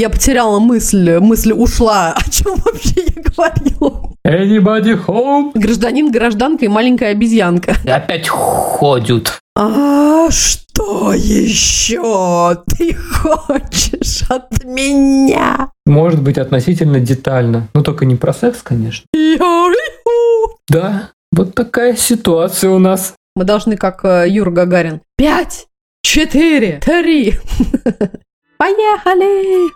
Я потеряла мысль, мысль ушла. О чем вообще я говорила? Anybody home? Гражданин, гражданка и маленькая обезьянка. Опять ходят. А что еще ты хочешь от меня? Может быть, относительно детально. Ну, только не про секс, конечно. Да, вот такая ситуация у нас. Мы должны, как Юрий Гагарин. 5, 4, 3. Поехали!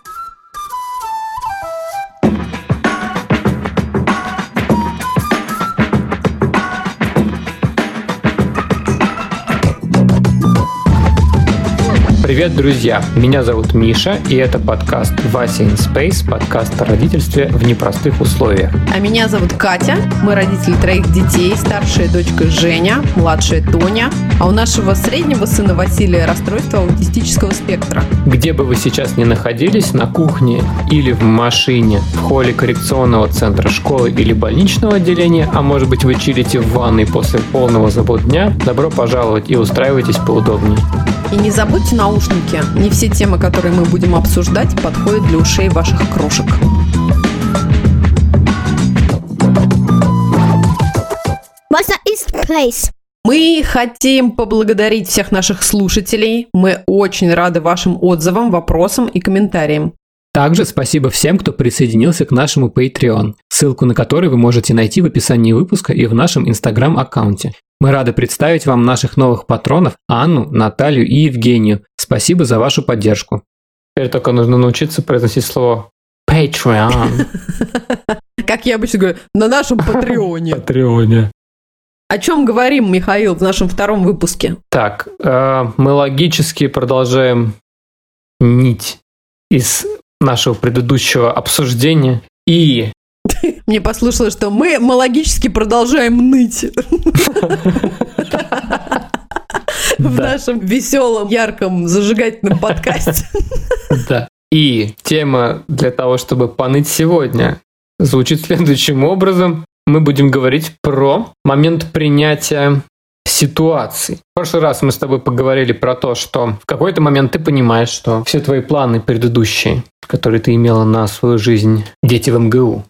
Привет, друзья! Меня зовут Миша, и это подкаст «Вася ин Спейс», подкаст о родительстве в непростых условиях. А меня зовут Катя, мы родители 3 детей, старшая дочка Женя, младшая Тоня, а у нашего среднего сына Василия расстройство аутистического спектра. Где бы вы сейчас ни находились, на кухне или в машине, в холле коррекционного центра, школы или больничного отделения, а может быть вы чилите в ванной после полного забот дня, добро пожаловать и устраивайтесь поудобнее. И не забудьте наушники. Не все темы, которые мы будем обсуждать, подходят для ушей ваших крошек. Вася ин Спейс. Мы хотим поблагодарить всех наших слушателей. Мы очень рады вашим отзывам, вопросам и комментариям. Также спасибо всем, кто присоединился к нашему Patreon, ссылку на который вы можете найти в описании выпуска и в нашем Instagram-аккаунте. Мы рады представить вам наших новых патронов Анну, Наталью и Евгению. Спасибо за вашу поддержку. Теперь только нужно научиться произносить слово Patreon. Как я обычно говорю, на нашем Патреоне. Патреоне. О чем говорим, Михаил, в нашем 2-м выпуске? Так, мы логически продолжаем нить из нашего предыдущего обсуждения и... Мне послышалось, что мы логически продолжаем ныть в нашем веселом, ярком, зажигательном подкасте. Да. И тема для того, чтобы поныть сегодня, звучит следующим образом. Мы будем говорить про момент принятия ситуации. В прошлый раз мы с тобой поговорили про то, что в какой-то момент ты понимаешь, что все твои планы предыдущие, которые ты имела на свою жизнь, дети в МГУ,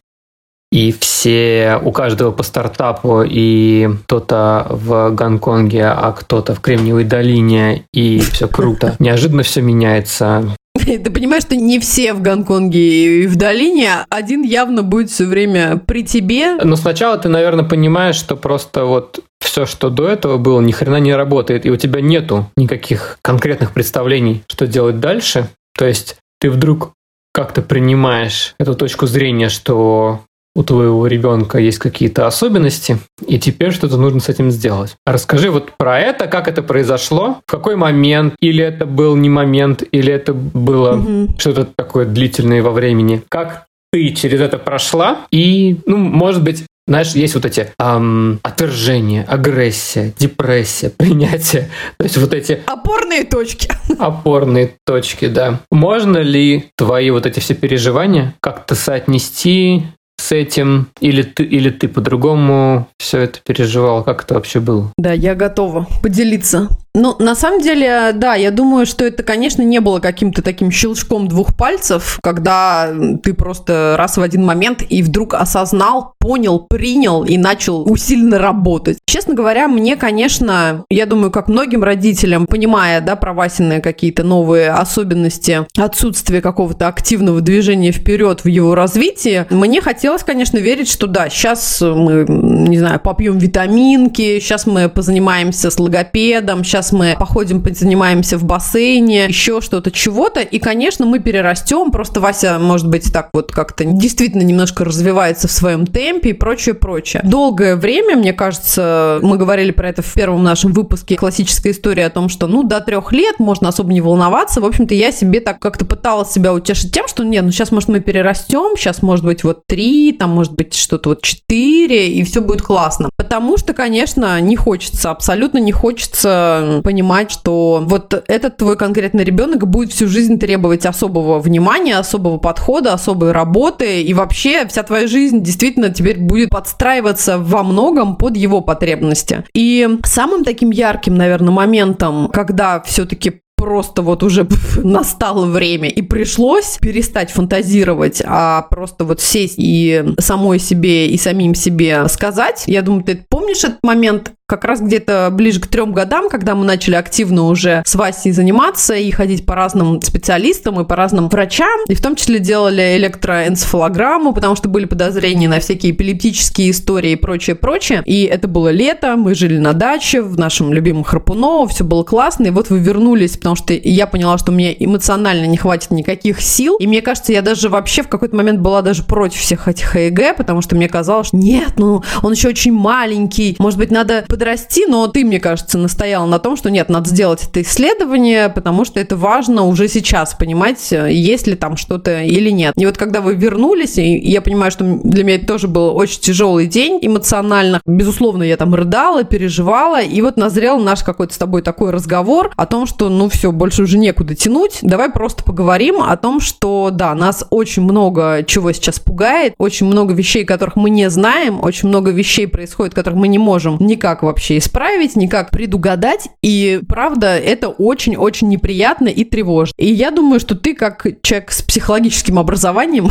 и все, у каждого по стартапу, и кто-то в Гонконге, а кто-то в Кремниевой долине, и все круто. Неожиданно все меняется. Ты понимаешь, что не все в Гонконге и в долине, один явно будет все время при тебе. Но сначала ты, наверное, понимаешь, что просто вот все, что до этого было, ни хрена не работает, и у тебя нету никаких конкретных представлений, что делать дальше. То есть ты вдруг как-то принимаешь эту точку зрения, что... у твоего ребенка есть какие-то особенности, и теперь что-то нужно с этим сделать. Расскажи вот про это, как это произошло, в какой момент, или это был не момент, или это было что-то такое длительное во времени. Как ты через это прошла, и, ну, может быть, знаешь, есть вот эти отвержения, агрессия, депрессия, принятие, то есть вот эти... опорные точки. Опорные точки, да. Можно ли твои вот эти все переживания как-то соотнести... с этим, или ты по-другому все это переживал? Как это вообще было? Да, я готова поделиться. Ну, на самом деле, да, я думаю, что это, конечно, не было каким-то таким щелчком 2 пальцев, когда ты просто раз в один момент и вдруг осознал, понял, принял и начал усиленно работать. Честно говоря, мне, конечно, я думаю, как многим родителям, понимая, да, про Васины какие-то новые особенности, отсутствие какого-то активного движения вперед в его развитии, мне хотелось, конечно, верить, что да, сейчас мы, не знаю, попьем витаминки, сейчас мы позанимаемся с логопедом, сейчас мы походим, занимаемся в бассейне, еще что-то, чего-то. И, конечно, мы перерастем. Просто Вася, может быть, так вот как-то действительно немножко развивается в своем темпе и прочее, прочее. Долгое время, мне кажется, мы говорили про это в первом нашем выпуске, классическая история о том, что, ну, до 3 лет можно особо не волноваться. В общем-то, я себе так как-то пыталась себя утешить тем, что, нет, ну, сейчас, может, мы перерастем, сейчас, может быть, вот 3, там, может быть, что-то вот 4, и все будет классно. Потому что, конечно, не хочется, абсолютно не хочется понимать, что вот этот твой конкретный ребенок будет всю жизнь требовать особого внимания, особого подхода, особой работы, и вообще вся твоя жизнь действительно теперь будет подстраиваться во многом под его потребности. И самым таким ярким, наверное, моментом, когда все-таки просто вот уже настало время и пришлось перестать фантазировать, а просто вот сесть и самой себе и самим себе сказать. Я думаю, ты помнишь этот момент? Как раз где-то ближе к 3 годам, когда мы начали активно уже с Васей заниматься и ходить по разным специалистам и по разным врачам, и в том числе делали электроэнцефалограмму, потому что были подозрения на всякие эпилептические истории и прочее. И это было лето, мы жили на даче в нашем любимом Харпуново, все было классно, и вот вы вернулись, потому что я поняла, что мне эмоционально не хватит никаких сил, и мне кажется, я даже вообще в какой-то момент была даже против всех этих ЭЭГ, потому что мне казалось, что нет, ну он еще очень маленький, может быть, надо расти, но ты, мне кажется, настояла на том, что нет, надо сделать это исследование, потому что это важно уже сейчас понимать, есть ли там что-то или нет. И вот когда вы вернулись, и я понимаю, что для меня это тоже был очень тяжелый день эмоционально. Безусловно, я там рыдала, переживала, и вот назрел наш какой-то с тобой такой разговор о том, что ну все, больше уже некуда тянуть. Давай просто поговорим о том, что да, нас очень много чего сейчас пугает, очень много вещей, которых мы не знаем, очень много вещей происходит, которых мы не можем никак вообще исправить, никак предугадать, и правда, это очень-очень неприятно и тревожно. И я думаю, что ты, как человек с психологическим образованием,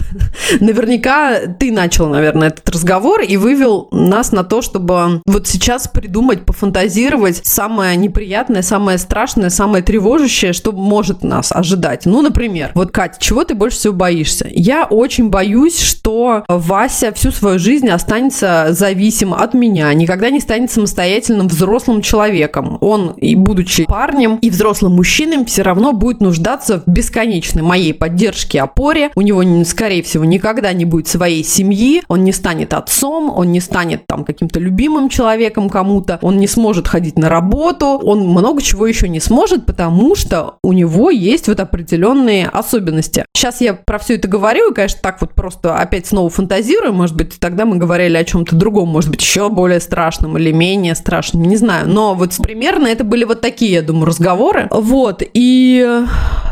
наверняка ты начал, наверное, этот разговор и вывел нас на то, чтобы вот сейчас придумать, пофантазировать самое неприятное, самое страшное, самое тревожащее, что может нас ожидать. Ну, например, вот, Катя, чего ты больше всего боишься? Я очень боюсь, что Вася всю свою жизнь останется зависим от меня, никогда не станет самостоятельным взрослым человеком. Он, и будучи парнем, и взрослым мужчиной, все равно будет нуждаться в бесконечной моей поддержке, опоре. У него, скорее всего, никогда не будет своей семьи, он не станет отцом, он не станет там каким-то любимым человеком кому-то, он не сможет ходить на работу, он много чего еще не сможет, потому что у него есть вот определенные особенности. Сейчас я про все это говорю, и, конечно, так вот просто опять снова фантазирую, может быть, тогда мы говорили о чем-то другом, может быть, еще более страшном или менее страшно, не знаю, но вот примерно это были вот такие, я думаю, разговоры. Вот, и,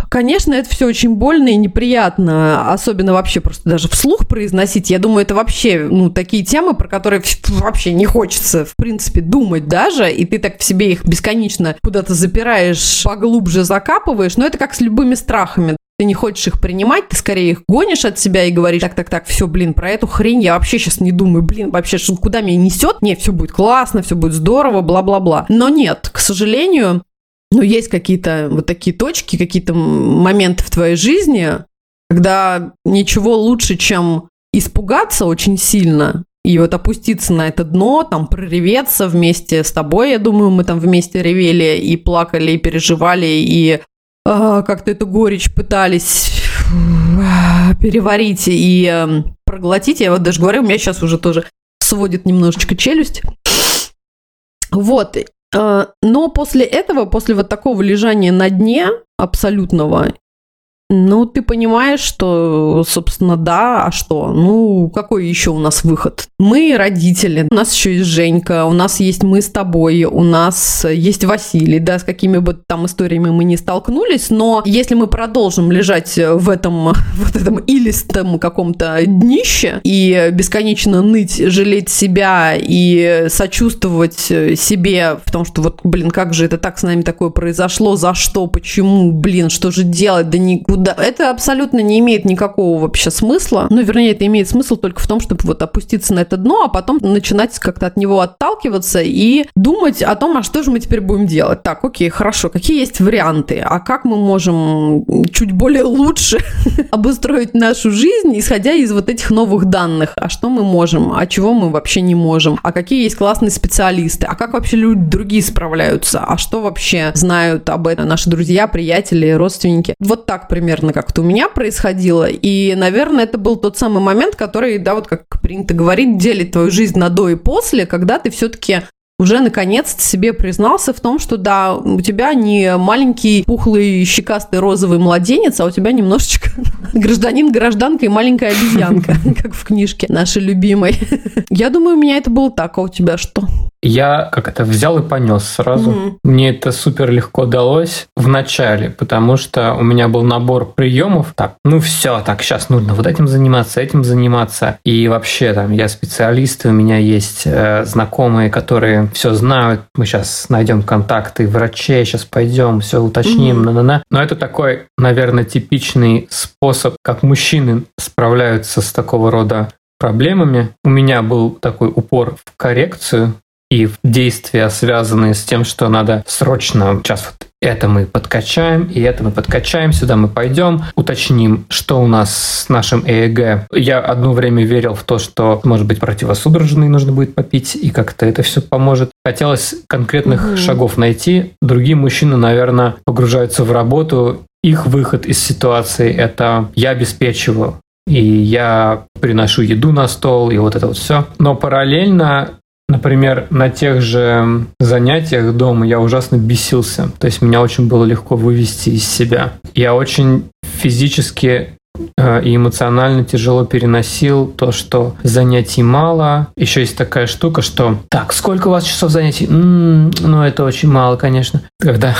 конечно, это все очень больно и неприятно, особенно вообще просто даже вслух произносить. Я думаю, это вообще, ну, такие темы, про которые вообще не хочется, в принципе, думать даже, и ты так в себе их бесконечно куда-то запираешь, поглубже закапываешь, но это как с любыми страхами. Ты не хочешь их принимать, ты скорее их гонишь от себя и говоришь, так, все, блин, про эту хрень я вообще сейчас не думаю, блин, вообще, куда меня несет? Не, все будет классно, все будет здорово, бла-бла-бла. Но нет, к сожалению, ну, есть какие-то вот такие точки, какие-то моменты в твоей жизни, когда ничего лучше, чем испугаться очень сильно, и вот опуститься на это дно, там, прореветься вместе с тобой, я думаю, мы там вместе ревели и плакали, и переживали, и как-то эту горечь пытались переварить и проглотить. Я вот даже говорю, у меня сейчас уже тоже сводит немножечко челюсть. Вот. Но после этого, после вот такого лежания на дне абсолютного, ну, ты понимаешь, что, собственно, да, а что? Ну, какой еще у нас выход? Мы родители, у нас еще есть Женька, у нас есть мы с тобой, у нас есть Василий, да, с какими бы там историями мы не столкнулись, но если мы продолжим лежать в этом, вот этом илистом каком-то днище и бесконечно ныть, жалеть себя и сочувствовать себе, потому что вот, блин, как же это так с нами такое произошло, за что, почему, блин, что же делать, да никуда. Да, это абсолютно не имеет никакого вообще смысла. Ну, вернее, это имеет смысл только в том, чтобы вот опуститься на это дно, а потом начинать как-то от него отталкиваться и думать о том, а что же мы теперь будем делать. Так, окей, хорошо, какие есть варианты? А как мы можем чуть более лучше обустроить нашу жизнь, исходя из вот этих новых данных? А что мы можем? А чего мы вообще не можем? А какие есть классные специалисты? А как вообще люди другие справляются? А что вообще знают об этом наши друзья, приятели, родственники? Вот так примерно как-то у меня происходило, и, наверное, это был тот самый момент, который, да, вот как принято говорить, делит твою жизнь на до и после, когда ты все-таки уже наконец-то себе признался в том, что да, у тебя не маленький, пухлый, щекастый розовый младенец, а у тебя немножечко гражданин, гражданка и маленькая обезьянка, как в книжке нашей любимой. Я думаю, у меня это было так, а у тебя что? я как это взял и понес сразу. Мне это супер легко далось в начале, потому что у меня был набор приемов. Так, ну все, так, сейчас нужно вот этим заниматься. И вообще, там, я специалист, у меня есть знакомые, которые все знают. Мы сейчас найдем контакты врачей, сейчас пойдем, все уточним, Но это такой, наверное, типичный способ, как мужчины справляются с такого рода проблемами. У меня был такой упор в коррекцию и в действия, связанные с тем, что надо срочно, сейчас вот это мы подкачаем, и это мы подкачаем, сюда мы пойдем, уточним, что у нас с нашим ЭЭГ. Я одно время верил в то, что, может быть, противосудорожный нужно будет попить, и как-то это все поможет. Хотелось конкретных шагов найти. Другие мужчины, наверное, погружаются в работу. Их выход из ситуации – это «я обеспечиваю». И я приношу еду на стол, и вот это вот все. Но параллельно, например, на тех же занятиях дома я ужасно бесился. То есть меня очень было легко вывести из себя. Я очень физически и эмоционально тяжело переносил то, что занятий мало. Еще есть такая штука, что «Так, сколько у вас часов занятий?» Ну, это очень мало, конечно. Когда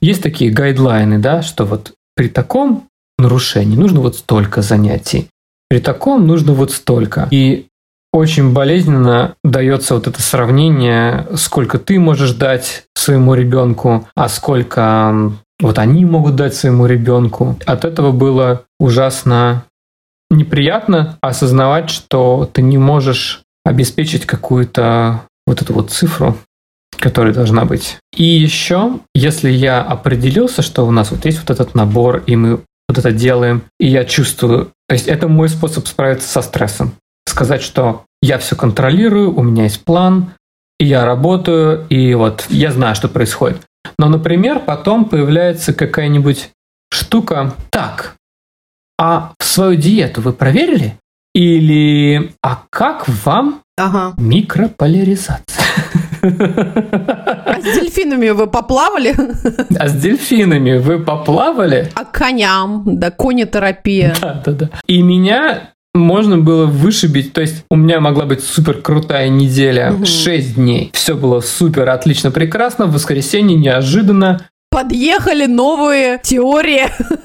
есть такие гайдлайны, да, что вот при таком нарушений нужно вот столько занятий. При таком нужно вот столько. И очень болезненно дается вот это сравнение, сколько ты можешь дать своему ребенку, а сколько вот они могут дать своему ребенку. От этого было ужасно неприятно осознавать, что ты не можешь обеспечить какую-то вот эту вот цифру, которая должна быть. И еще, если я определился, что у нас вот есть вот этот набор, и мы вот это делаем, и я чувствую... То есть это мой способ справиться со стрессом. Сказать, что я все контролирую, у меня есть план, и я работаю, и вот я знаю, что происходит. Но, например, потом появляется какая-нибудь штука. Так, а в свою диету вы проверили? Или а как вам микрополяризация? А с дельфинами вы поплавали? А с дельфинами вы поплавали? А коням, да, конетерапия. Да. И меня можно было вышибить, то есть у меня могла быть супер крутая неделя, 6 дней. Все было супер, отлично, прекрасно, в воскресенье неожиданно. Подъехали новые теории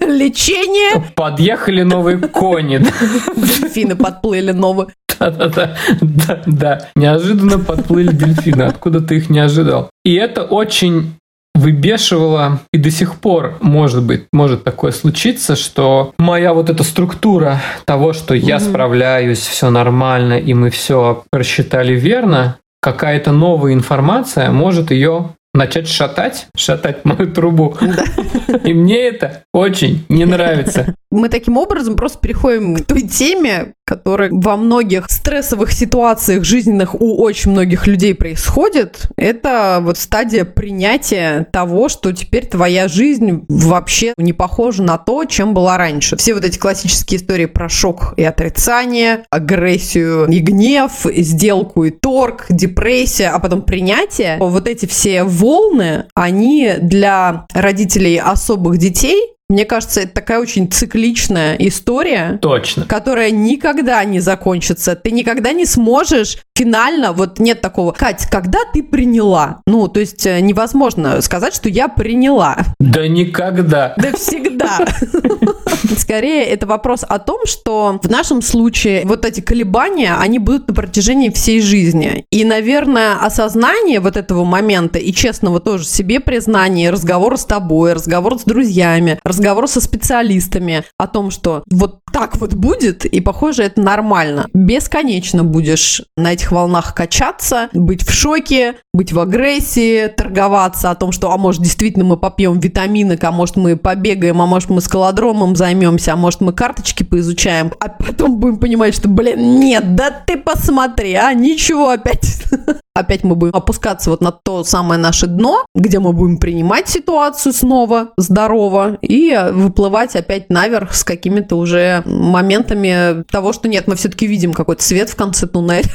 лечения. Подъехали новые кони. Дельфины подплыли новые. Да. Неожиданно подплыли дельфины, откуда ты их не ожидал. И это очень выбешивало, и до сих пор, может быть, может такое случиться, что моя вот эта структура того, что я справляюсь, все нормально, и мы все просчитали верно, какая-то новая информация может ее начать шатать мою трубу. Да. И мне это очень не нравится. Мы таким образом просто переходим к той теме, которая во многих стрессовых ситуациях жизненных у очень многих людей происходит. Это вот стадия принятия того, что теперь твоя жизнь вообще не похожа на то, чем была раньше. Все вот эти классические истории про шок и отрицание, агрессию и гнев, сделку и торг, депрессия, а потом принятие. Вот эти все волны, они для родителей особых детей, мне кажется, это такая очень цикличная история, точно, которая никогда не закончится. Ты никогда не сможешь финально, вот нет такого, Кать, когда ты приняла? Ну, то есть невозможно сказать, что я приняла. Да никогда. Да всегда. Скорее, это вопрос о том, что в нашем случае вот эти колебания, они будут на протяжении всей жизни. И, наверное, осознание вот этого момента и честного тоже себе признания, разговор с тобой, разговор с друзьями, разговор со специалистами о том, что вот так вот будет, и, похоже, это нормально. Бесконечно будешь на этих волнах качаться, быть в шоке, быть в агрессии, торговаться о том, что, а может, действительно мы попьем витаминок, а может, мы побегаем, а может, мы скалодромом займемся, а может, мы карточки поизучаем, а потом будем понимать, что, блин, нет, да ты посмотри, а ничего опять. Опять мы будем опускаться вот на то самое наше дно, где мы будем принимать ситуацию снова здорово и выплывать опять наверх с какими-то уже моментами того, что нет, мы все-таки видим какой-то свет в конце туннеля.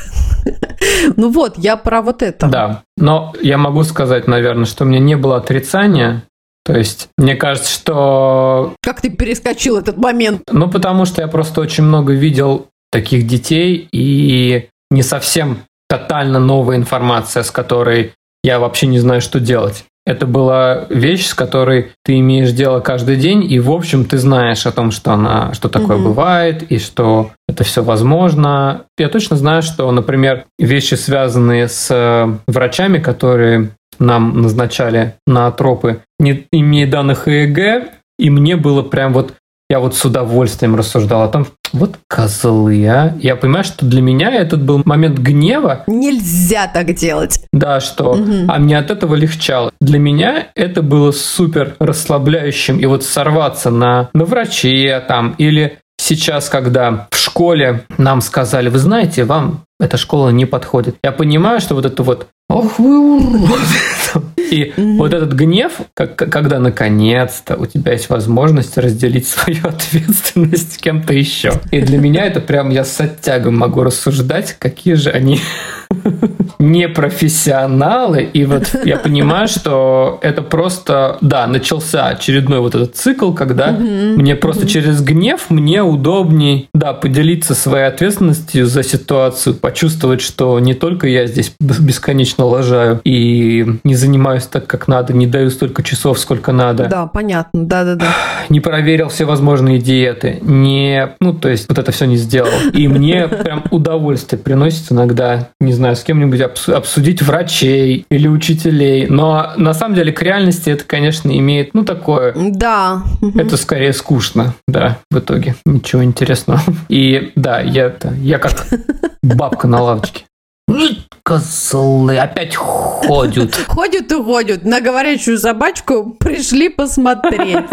Ну вот, я про вот это. Да, но я могу сказать, наверное, что у меня не было отрицания. То есть, мне кажется, что... Как ты перескочил этот момент? Ну, потому что я просто очень много видел таких детей и не совсем тотально новая информация, с которой я вообще не знаю, что делать. Это была вещь, с которой ты имеешь дело каждый день, и, в общем, ты знаешь о том, что она, что такое бывает, и что это все возможно. Я точно знаю, что, например, вещи, связанные с врачами, которые нам назначали наотропы, не имея данных ЭЭГ, и мне было прям вот... Я вот с удовольствием рассуждал о том, вот козлы, а. Я понимаю, что для меня этот был момент гнева. Нельзя так делать. Да, что? А мне от этого легчало. Для меня это было супер расслабляющим. И вот сорваться на врачей там, или сейчас, когда в школе нам сказали, вы знаете, вам эта школа не подходит. Я понимаю, что вот это вот ох вы урод. И вот этот гнев, когда наконец-то у тебя есть возможность разделить свою ответственность с кем-то еще. И для меня это прям я с оттягом могу рассуждать, какие же они непрофессионалы. И вот я понимаю, что это просто, да, начался очередной вот этот цикл, когда мне просто через гнев мне удобней, да, поделиться своей ответственностью за ситуацию, почувствовать, что не только я здесь бесконечно лажаю и не занимаюсь так, как надо, не даю столько часов, сколько надо. Да, понятно, да-да-да. Не проверил все возможные диеты, не, ну, то есть, вот это все не сделал. И мне прям удовольствие приносит иногда, не знаю, с кем-нибудь обсудить врачей или учителей, но на самом деле к реальности это, конечно, имеет, ну, такое... Да. Это скорее скучно, да, в итоге. Ничего интересного. И, да, я как бабка на лавочке. Козлы опять ходят. Ходят и ходят. На говорящую собачку пришли посмотреть.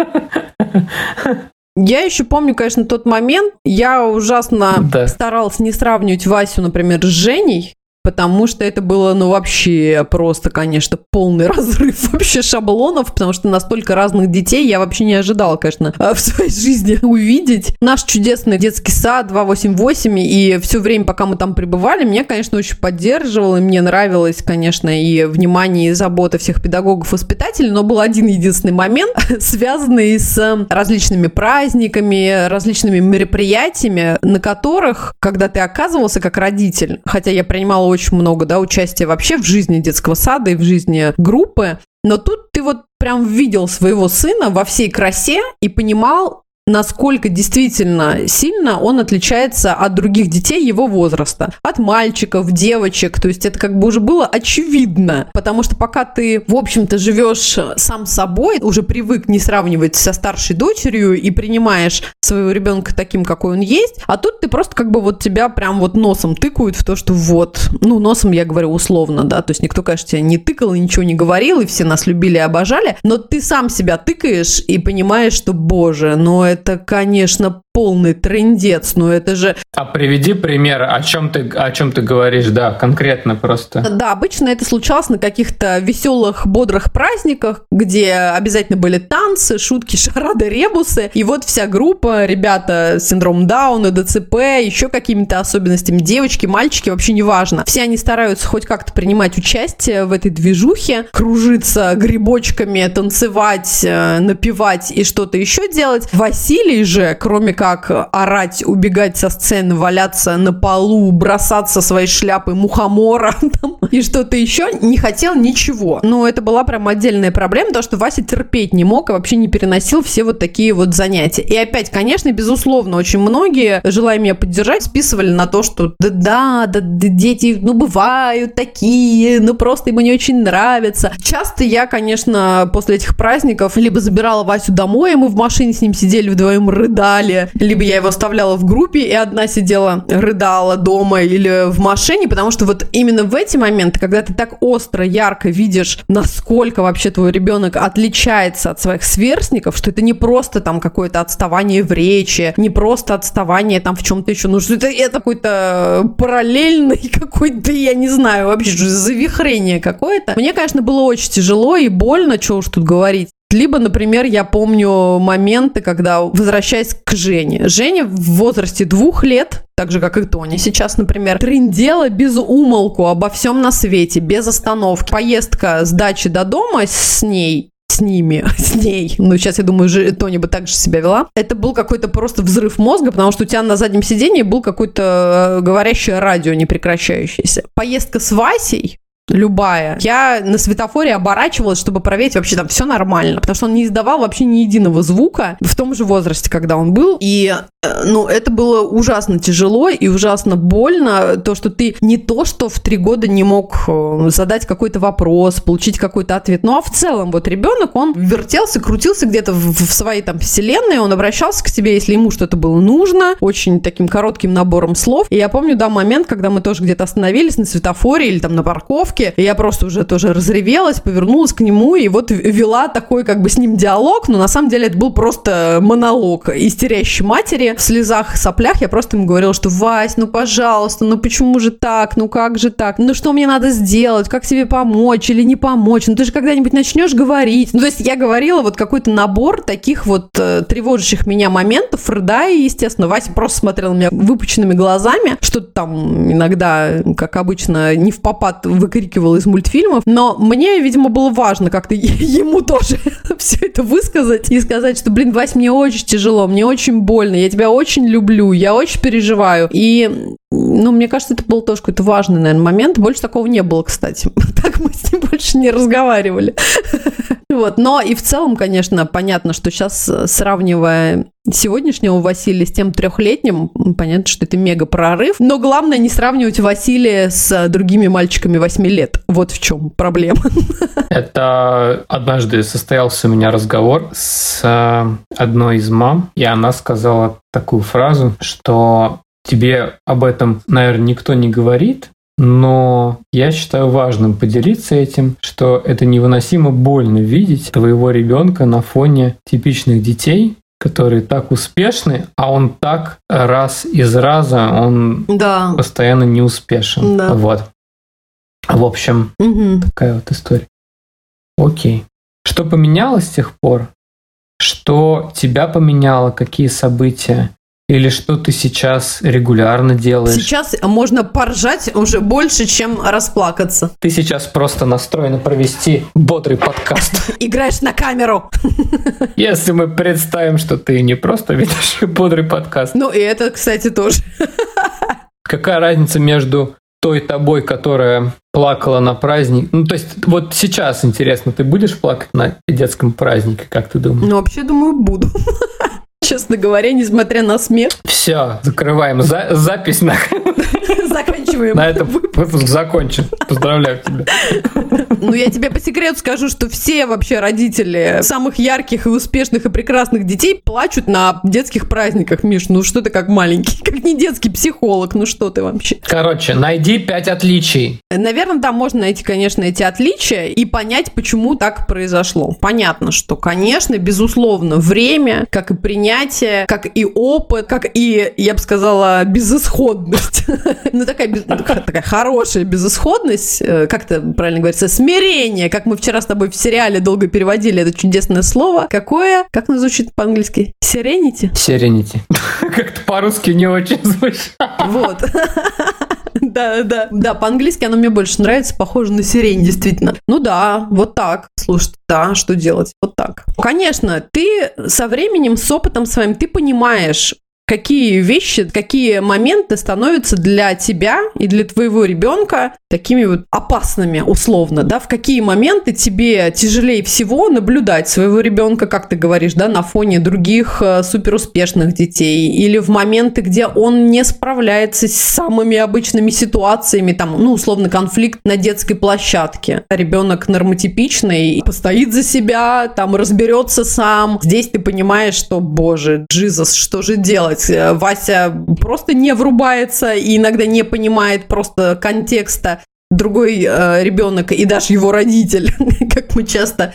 Я еще помню, конечно, тот момент. Я ужасно старалась не сравнивать Васю, например, с Женей, потому что это было, ну, вообще просто, конечно, полный разрыв вообще шаблонов, потому что настолько разных детей я вообще не ожидала, конечно, в своей жизни увидеть. Наш чудесный детский сад 288, и все время, пока мы там пребывали, меня, конечно, очень поддерживало, и мне нравилось, конечно, и внимание, и забота всех педагогов-воспитателей, но был один единственный момент, связанный с различными праздниками, различными мероприятиями, на которых, когда ты оказывался как родитель, хотя я принимала очень много, да, участия вообще в жизни детского сада и в жизни группы. Но тут ты вот прям видел своего сына во всей красе и понимал, насколько действительно сильно он отличается от других детей его возраста. От мальчиков, девочек. То есть это как бы уже было очевидно. Потому что пока ты, в общем-то, живешь сам собой, уже привык не сравнивать со старшей дочерью и принимаешь своего ребенка таким, какой он есть. А тут ты просто как бы вот тебя прям вот носом тыкают в то, что вот. Ну, носом я говорю условно, да. То есть никто, конечно, тебя не тыкал и ничего не говорил, и все нас любили и обожали. Но ты сам себя тыкаешь и понимаешь, что, боже, ну это, конечно, полный трындец, но это же... А приведи пример, о чем ты говоришь, да, конкретно просто. Да, обычно это случалось на каких-то веселых, бодрых праздниках, где обязательно были танцы, шутки, шарады, ребусы, и вот вся группа, ребята с синдромом Дауна, ДЦП, еще какими-то особенностями, девочки, мальчики, вообще неважно. Все они стараются хоть как-то принимать участие в этой движухе, кружиться грибочками, танцевать, напевать и что-то еще делать. Василий же, кроме как орать, убегать со сцены, валяться на полу, бросаться своей шляпой мухомора там, и что-то еще, не хотел ничего. Но это была прям отдельная проблема, потому что Вася терпеть не мог и вообще не переносил все вот такие вот занятия. И опять, конечно, безусловно, очень многие, желая меня поддержать, списывали на то, что да, дети, ну, бывают такие, ну, просто ему не очень нравится. Часто я, конечно, после этих праздников либо забирала Васю домой, и мы в машине с ним сидели вдвоем, рыдали, либо я его оставляла в группе, и одна сидела, рыдала дома или в машине, потому что вот именно в эти моменты, когда ты так остро, ярко видишь, насколько вообще твой ребенок отличается от своих сверстников, что это не просто там какое-то отставание в речи, не просто отставание там в чем-то еще, ну что это какой-то параллельный какой-то, я не знаю, вообще завихрение какое-то. Мне, конечно, было очень тяжело и больно, что уж тут говорить. Либо, например, я помню моменты, когда, возвращаясь к Жене. Женя в возрасте 2 лет, так же, как и Тоня сейчас, например, трындела без умолку обо всем на свете, без остановки. Поездка с дачи до дома с ней с ними, с ней. Ну, сейчас, я думаю, Тоня бы так же себя вела. Это был какой-то просто взрыв мозга, потому что у тебя на заднем сидении был какой-то говорящее радио непрекращающееся. Поездка с Васей, любая. Я на светофоре оборачивалась, чтобы проверить, вообще там все нормально. Потому что он не издавал вообще ни единого звука в том же возрасте, когда он был. И, ну, это было ужасно тяжело и ужасно больно. То, что ты не то, что в 3 года не мог задать какой-то вопрос, получить какой-то ответ. Ну, а в целом, вот ребенок, он вертелся, крутился где-то в своей там вселенной. Он обращался к тебе, если ему что-то было нужно. Очень таким коротким набором слов. И я помню, да, момент, когда мы тоже где-то остановились на светофоре или там на парковке. И я просто уже тоже разревелась, повернулась к нему и вот вела такой как бы с ним диалог, но на самом деле это был просто монолог истерящей матери. В слезах, соплях я просто ему говорила, что Вась, ну пожалуйста, ну почему же так, ну как же так, ну что мне надо сделать, как тебе помочь или не помочь, ну ты же когда-нибудь начнешь говорить. Ну то есть я говорила вот какой-то набор таких вот тревожащих меня моментов, рыдая, естественно. Вася просто смотрел на меня выпученными глазами, что-то там иногда, как обычно, не в попад выкрикивал из мультфильмов, но мне, видимо, было важно как-то ему тоже все это высказать и сказать, что, блин, Вась, мне очень тяжело, мне очень больно, я тебя очень люблю, я очень переживаю. И, ну, мне кажется, это был тоже какой-то важный, наверное, момент. Больше такого не было, кстати. Так мы с ним больше не разговаривали. Вот, но и в целом, конечно, понятно, что сейчас, сравнивая сегодняшнего Василия с тем 3-летним, понятно, что это мега прорыв. Но главное не сравнивать Василия с другими мальчиками 8 лет. Вот в чем проблема. Это однажды состоялся у меня разговор с одной из мам, и она сказала такую фразу, что тебе об этом, наверное, никто не говорит, но я считаю важным поделиться этим, что это невыносимо больно видеть твоего ребенка на фоне типичных детей, которые так успешны, а он так раз из раза, он постоянно неуспешен. Да. Вот. В общем, такая вот история. Окей. Что поменялось с тех пор? Что тебя поменяло? Какие события? Или что ты сейчас регулярно делаешь? Сейчас можно поржать уже больше, чем расплакаться. Ты сейчас просто настроена провести бодрый подкаст. Играешь на камеру. Если мы представим, что ты не просто ведешь бодрый подкаст. Ну и это, кстати, тоже. Какая разница между той тобой, которая плакала на праздник? Ну, то есть, вот сейчас, интересно, ты будешь плакать на детском празднике, как ты думаешь? Ну, вообще, думаю, буду. Честно говоря, несмотря на смех. Все, закрываем запись. Заканчиваем. На этом выпуск закончен. Поздравляю тебя. Ну, я тебе по секрету скажу, что все вообще родители самых ярких и успешных и прекрасных детей плачут на детских праздниках, Миш. Ну, что ты как маленький, как не детский психолог, ну что ты вообще? Короче, найди 5 отличий. Наверное, там можно найти, конечно, эти отличия и понять, почему так произошло. Понятно, что, конечно, безусловно, время, как и принятие, как и опыт, как и, я бы сказала, безысходность. Ну, такая хорошая безысходность, как это правильно говорится, смирение, как мы вчера с тобой в сериале долго переводили это чудесное слово. Какое? Как оно звучит по-английски? Serenity? Serenity. Как-то по-русски не очень звучит. Вот. Да. Да, по-английски оно мне больше нравится, похоже на сирень, действительно. Ну да, вот так. Слушай, да, что делать? Вот так. Конечно, ты со временем, с опытом своим, ты понимаешь, какие вещи, какие моменты становятся для тебя и для твоего ребенка такими вот опасными, условно, да, в какие моменты тебе тяжелее всего наблюдать своего ребенка, как ты говоришь, да, на фоне других суперуспешных детей, или в моменты, где он не справляется с самыми обычными ситуациями, там, ну, условно, конфликт на детской площадке. Ребенок нормотипичный, постоит за себя, там, разберется сам. Здесь ты понимаешь, что, боже, Джизус, что же делать? Вася просто не врубается и иногда не понимает просто контекста. Другой ребенок и даже его родитель, как мы часто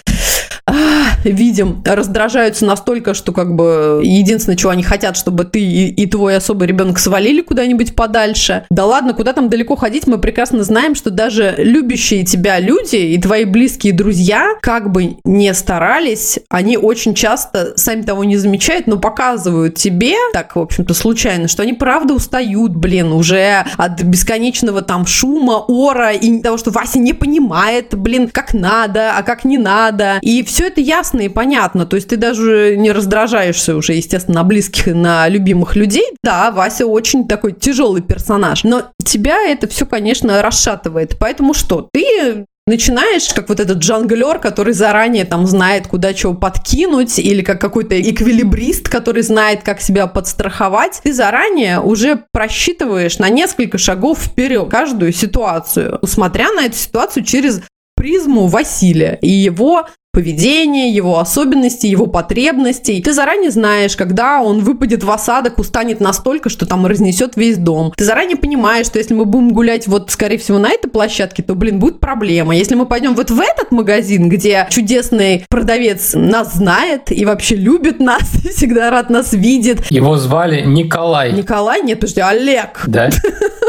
видим, раздражаются настолько, что как бы единственное, чего они хотят, чтобы ты и твой особый ребенок свалили куда-нибудь подальше. Да ладно, куда там далеко ходить, мы прекрасно знаем, что даже любящие тебя люди и твои близкие друзья, как бы не старались, они очень часто, сами того не замечают, но показывают тебе, так, в общем-то, случайно, что они правда устают, блин, уже от бесконечного там шума, ора, юмора и того, что Вася не понимает, блин, как надо, а как не надо. И все это ясно и понятно. То есть ты даже не раздражаешься уже, естественно, на близких и на любимых людей. Да, Вася очень такой тяжелый персонаж. Но тебя это все, конечно, расшатывает. Поэтому что? Ты начинаешь, как вот этот жонглер, который заранее там знает, куда чего подкинуть, или как какой-то эквилибрист, который знает, как себя подстраховать. Ты заранее уже просчитываешь на несколько шагов вперед каждую ситуацию, смотря на эту ситуацию через призму Василия и его поведение, его особенности, его потребности. И ты заранее знаешь, когда он выпадет в осадок, устанет настолько, что там разнесет весь дом. Ты заранее понимаешь, что если мы будем гулять вот, скорее всего, на этой площадке, то, блин, будет проблема. Если мы пойдем вот в этот магазин, где чудесный продавец нас знает и вообще любит нас, и всегда рад нас видит. Его звали Николай. Николай? Нет, подожди, Олег. Да?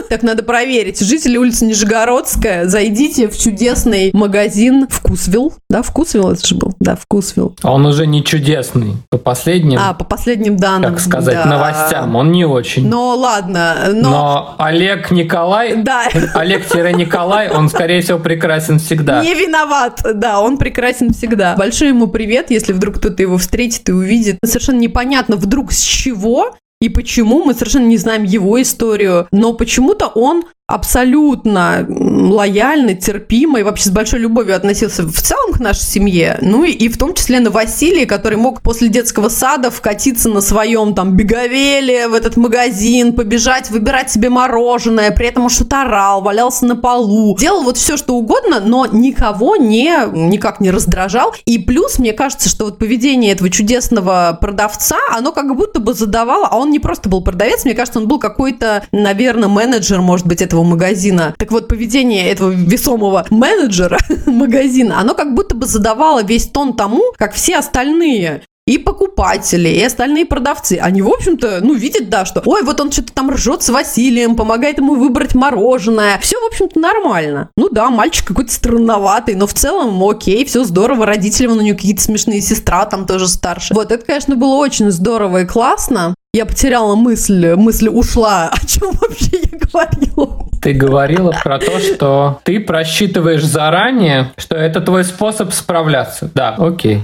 Так надо проверить. Жители улицы Нижегородская, зайдите в чудесный магазин ВкусВилл. Да, ВкусВилл? Это же был, да, ВкусВилл. Он уже не чудесный. По последним данным. Как сказать, да. Новостям. Он не очень. Но ладно. Но Олег Николай, да. Олег-Николай, он, скорее всего, прекрасен всегда. Не виноват. Да, он прекрасен всегда. Большой ему привет, если вдруг кто-то его встретит и увидит. Совершенно непонятно, вдруг с чего и почему. Мы совершенно не знаем его историю. Но почему-то он абсолютно лояльно, терпимо и вообще с большой любовью относился в целом к нашей семье, ну и в том числе на Василия, который мог после детского сада вкатиться на своем там беговеле в этот магазин, побежать, выбирать себе мороженое, при этом уж орал, валялся на полу, делал вот все, что угодно, но никого никак не раздражал. И плюс, мне кажется, что вот поведение этого чудесного продавца, оно как будто бы задавало, а он не просто был продавец, мне кажется, он был какой-то, наверное, менеджер, может быть, этого магазина. Так вот, поведение этого весомого менеджера магазина, оно как будто бы задавало весь тон тому, как все остальные и покупатели, и остальные продавцы. Они, в общем-то, видят, да, что ой, вот он что-то там ржет с Василием, помогает ему выбрать мороженое. Все, в общем-то, нормально. Ну да, мальчик какой-то странноватый, но в целом окей, все здорово. Родители, у него какие-то смешные, сестра там тоже старше. Вот, это, конечно, было очень здорово и классно. Я потеряла мысль ушла, о чем вообще я говорила. Ты говорила про то, что ты просчитываешь заранее, что это твой способ справляться. Да, окей.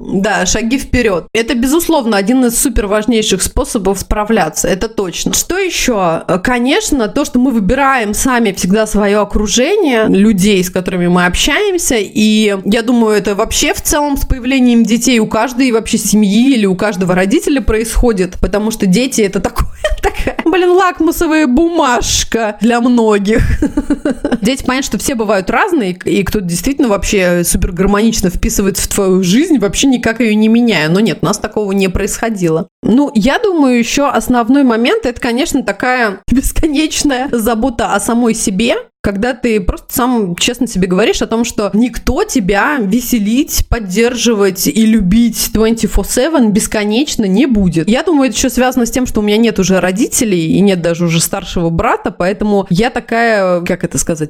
Да, шаги вперед. Это, безусловно, один из супер важнейших способов справляться, это точно. Что еще? Конечно, то, что мы выбираем сами всегда свое окружение, людей, с которыми мы общаемся, и я думаю, это вообще в целом с появлением детей у каждой вообще семьи или у каждого родителя происходит, потому что дети — это такая лакмусовая бумажка для многих. Дети, понятно, что все бывают разные, и кто-то действительно вообще супер гармонично вписывается в твою жизнь, вообще никак ее не меняя. Но нет, у нас такого не происходило. Я думаю, еще основной момент — это, конечно, такая бесконечная забота о самой себе, когда ты просто сам честно себе говоришь о том, что никто тебя веселить, поддерживать и любить 24/7 бесконечно не будет. Я думаю, это еще связано с тем, что у меня нет уже родителей и нет даже уже старшего брата, поэтому я такая,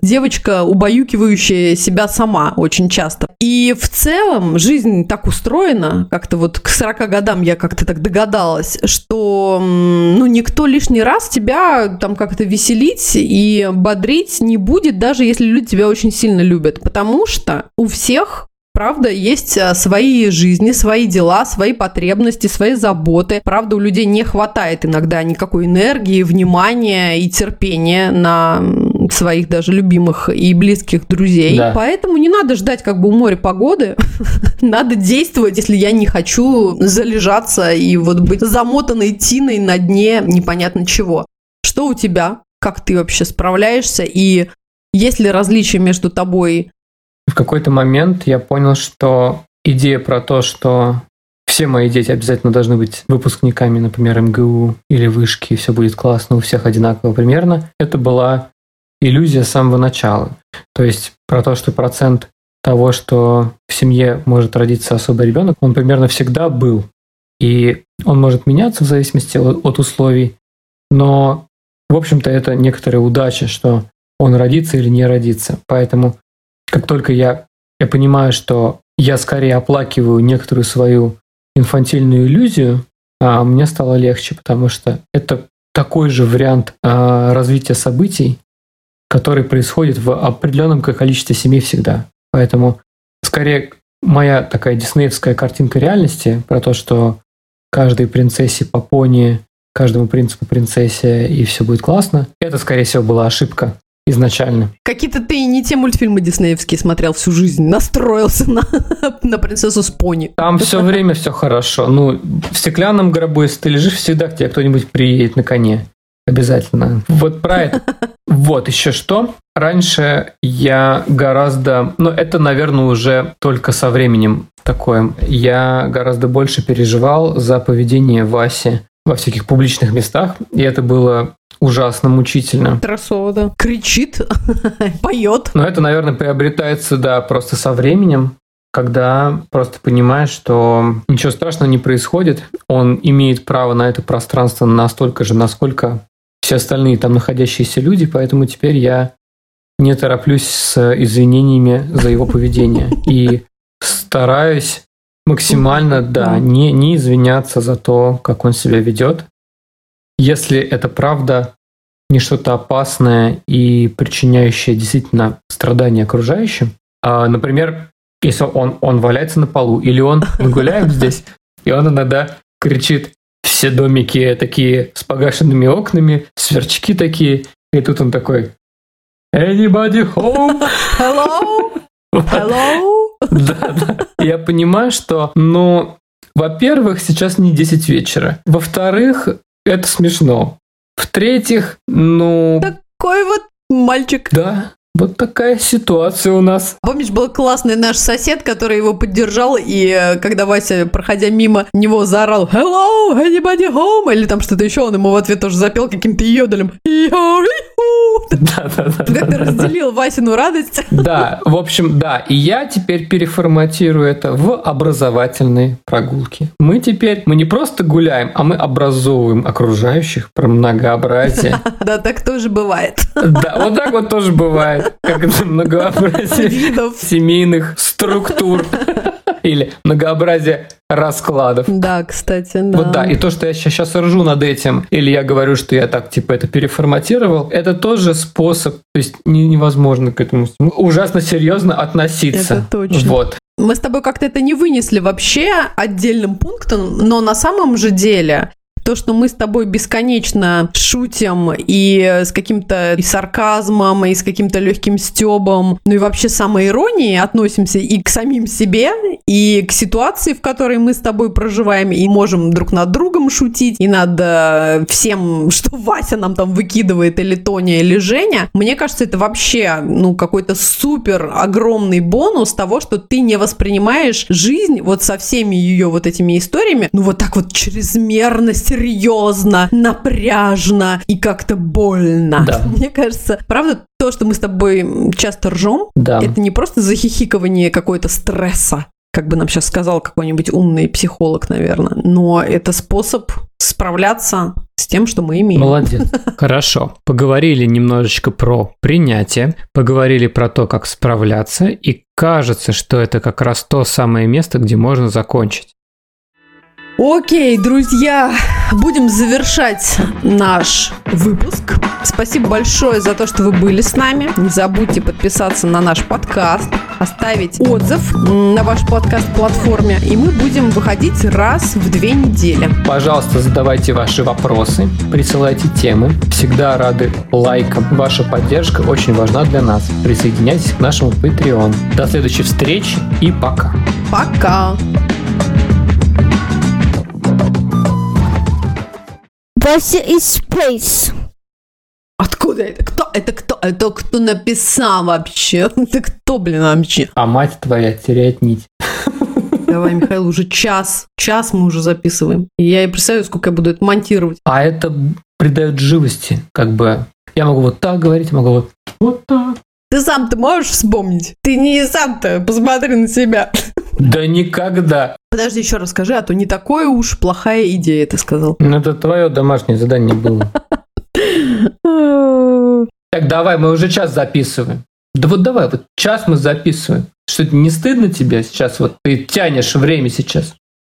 девочка, убаюкивающая себя сама очень часто. И в целом жизнь так устроена, как-то вот к 40 годам я как-то так догадалась, что никто лишний раз тебя там как-то веселить и бодрить не будет, даже если люди тебя очень сильно любят, потому что у всех, правда, есть свои жизни, свои дела, свои потребности, свои заботы. Правда, у людей не хватает иногда никакой энергии, внимания и терпения на своих даже любимых и близких друзей. Да. Поэтому не надо ждать у моря погоды. Надо действовать, если я не хочу залежаться и быть замотанной тиной на дне непонятно чего. Что у тебя? Как ты вообще справляешься? И есть ли различия между тобой? В какой-то момент я понял, что идея про то, что все мои дети обязательно должны быть выпускниками, например, МГУ или Вышки, и все будет классно, у всех одинаково примерно, это была иллюзия с самого начала. То есть про то, что процент того, что в семье может родиться особый ребенок, он примерно всегда был. И он может меняться в зависимости от условий, но в общем-то, это некоторая удача, что он родится или не родится. Поэтому, как только я понимаю, что я скорее оплакиваю некоторую свою инфантильную иллюзию, мне стало легче, потому что это такой же вариант развития событий, который происходит в определенном количестве семей всегда. Поэтому скорее моя такая диснеевская картинка реальности про то, что каждой принцессе по пони, каждому принципу принцессе, и все будет классно, это, скорее всего, была ошибка изначально. Какие-то ты не те мультфильмы диснеевские смотрел всю жизнь, настроился на принцессу с пони. Там все время все хорошо. Ну, в стеклянном гробу, если ты лежишь, всегда к тебе кто-нибудь приедет на коне. Обязательно. Вот про это. Вот еще что. Раньше я гораздо... Ну, это, наверное, уже только со временем такое. Я гораздо больше переживал за поведение Васи во всяких публичных местах. И это было ужасно мучительно. Тросово, да. Кричит, поет. Но это, наверное, приобретается, да, просто со временем, когда просто понимаешь, что ничего страшного не происходит. Он имеет право на это пространство настолько же, насколько все остальные там находящиеся люди, поэтому теперь я не тороплюсь с извинениями за его поведение и стараюсь максимально, да, не извиняться за то, как он себя ведет. Если это правда не что-то опасное и причиняющее действительно страдания окружающим, например, если он валяется на полу или мы гуляем здесь, и он иногда кричит: все домики такие с погашенными окнами, сверчки такие. И тут он такой: anybody home? Hello? Hello? Да. Я понимаю, что, во-первых, сейчас не 10 вечера. Во-вторых, это смешно. В-третьих, такой вот мальчик. Да. Вот такая ситуация у нас. Помнишь, был классный наш сосед, который его поддержал, и когда Вася, проходя мимо него, заорал «Hello, anybody home?» или там что-то еще, он ему в ответ тоже запел каким-то йоделем. Да-да-да. Ты разделил Васину радость. Да, в общем, да. И я теперь переформатирую это в образовательные прогулки. Мы теперь, не просто гуляем, а мы образовываем окружающих про многообразие. Да, так тоже бывает. Да, вот так вот тоже бывает. Как это многообразие видов, семейных структур или многообразие раскладов. Да, кстати, да. Вот да, и то, что я сейчас ржу над этим, или я говорю, что я так, это переформатировал, это тоже способ, то есть невозможно к этому ужасно серьезно относиться. Это точно. Вот. Мы с тобой как-то это не вынесли вообще отдельным пунктом, но на самом же деле... То, что мы с тобой бесконечно шутим и с каким-то сарказмом, и с каким-то легким стебом, и вообще самоиронией относимся и к самим себе, и к ситуации, в которой мы с тобой проживаем, и можем друг над другом шутить, и над всем, что Вася нам там выкидывает, или Тоня, или Женя. Мне кажется, это вообще, какой-то супер огромный бонус того, что ты не воспринимаешь жизнь вот со всеми ее вот этими историями, вот так вот чрезмерно серьезно, напряжно и как-то больно. Да. Мне кажется, правда, то, что мы с тобой часто ржем, да, это не просто захихикывание какого-то стресса, как бы нам сейчас сказал какой-нибудь умный психолог, наверное, но это способ справляться с тем, что мы имеем. Молодец. Хорошо. Поговорили немножечко про принятие, поговорили про то, как справляться, и кажется, что это как раз то самое место, где можно закончить. Окей, друзья, будем завершать наш выпуск. Спасибо большое за то, что вы были с нами. Не забудьте подписаться на наш подкаст, оставить отзыв на вашей подкаст-платформе, и мы будем выходить раз в 2 недели. Пожалуйста, задавайте ваши вопросы, присылайте темы. Всегда рады лайкам. Ваша поддержка очень важна для нас. Присоединяйтесь к нашему Patreon. До следующей встречи и пока. Пока. Вася ин Спейс. Откуда это? Кто? Это кто? Это кто написал вообще? Это кто, вообще? А мать твоя теряет нить. Давай, Михаил, уже час. Час мы уже записываем. И я представляю, сколько я буду это монтировать. А это придает живости, Я могу вот так говорить, могу вот так. Ты сам-то можешь вспомнить? Ты не сам-то, посмотри на себя. Да никогда. Подожди, еще раз скажи, а то не такое уж плохая идея, ты сказал. Это твое домашнее задание было. Так, давай, мы уже час записываем. Да вот давай, вот час мы записываем. Что-то не стыдно тебе сейчас? Вот ты тянешь время сейчас.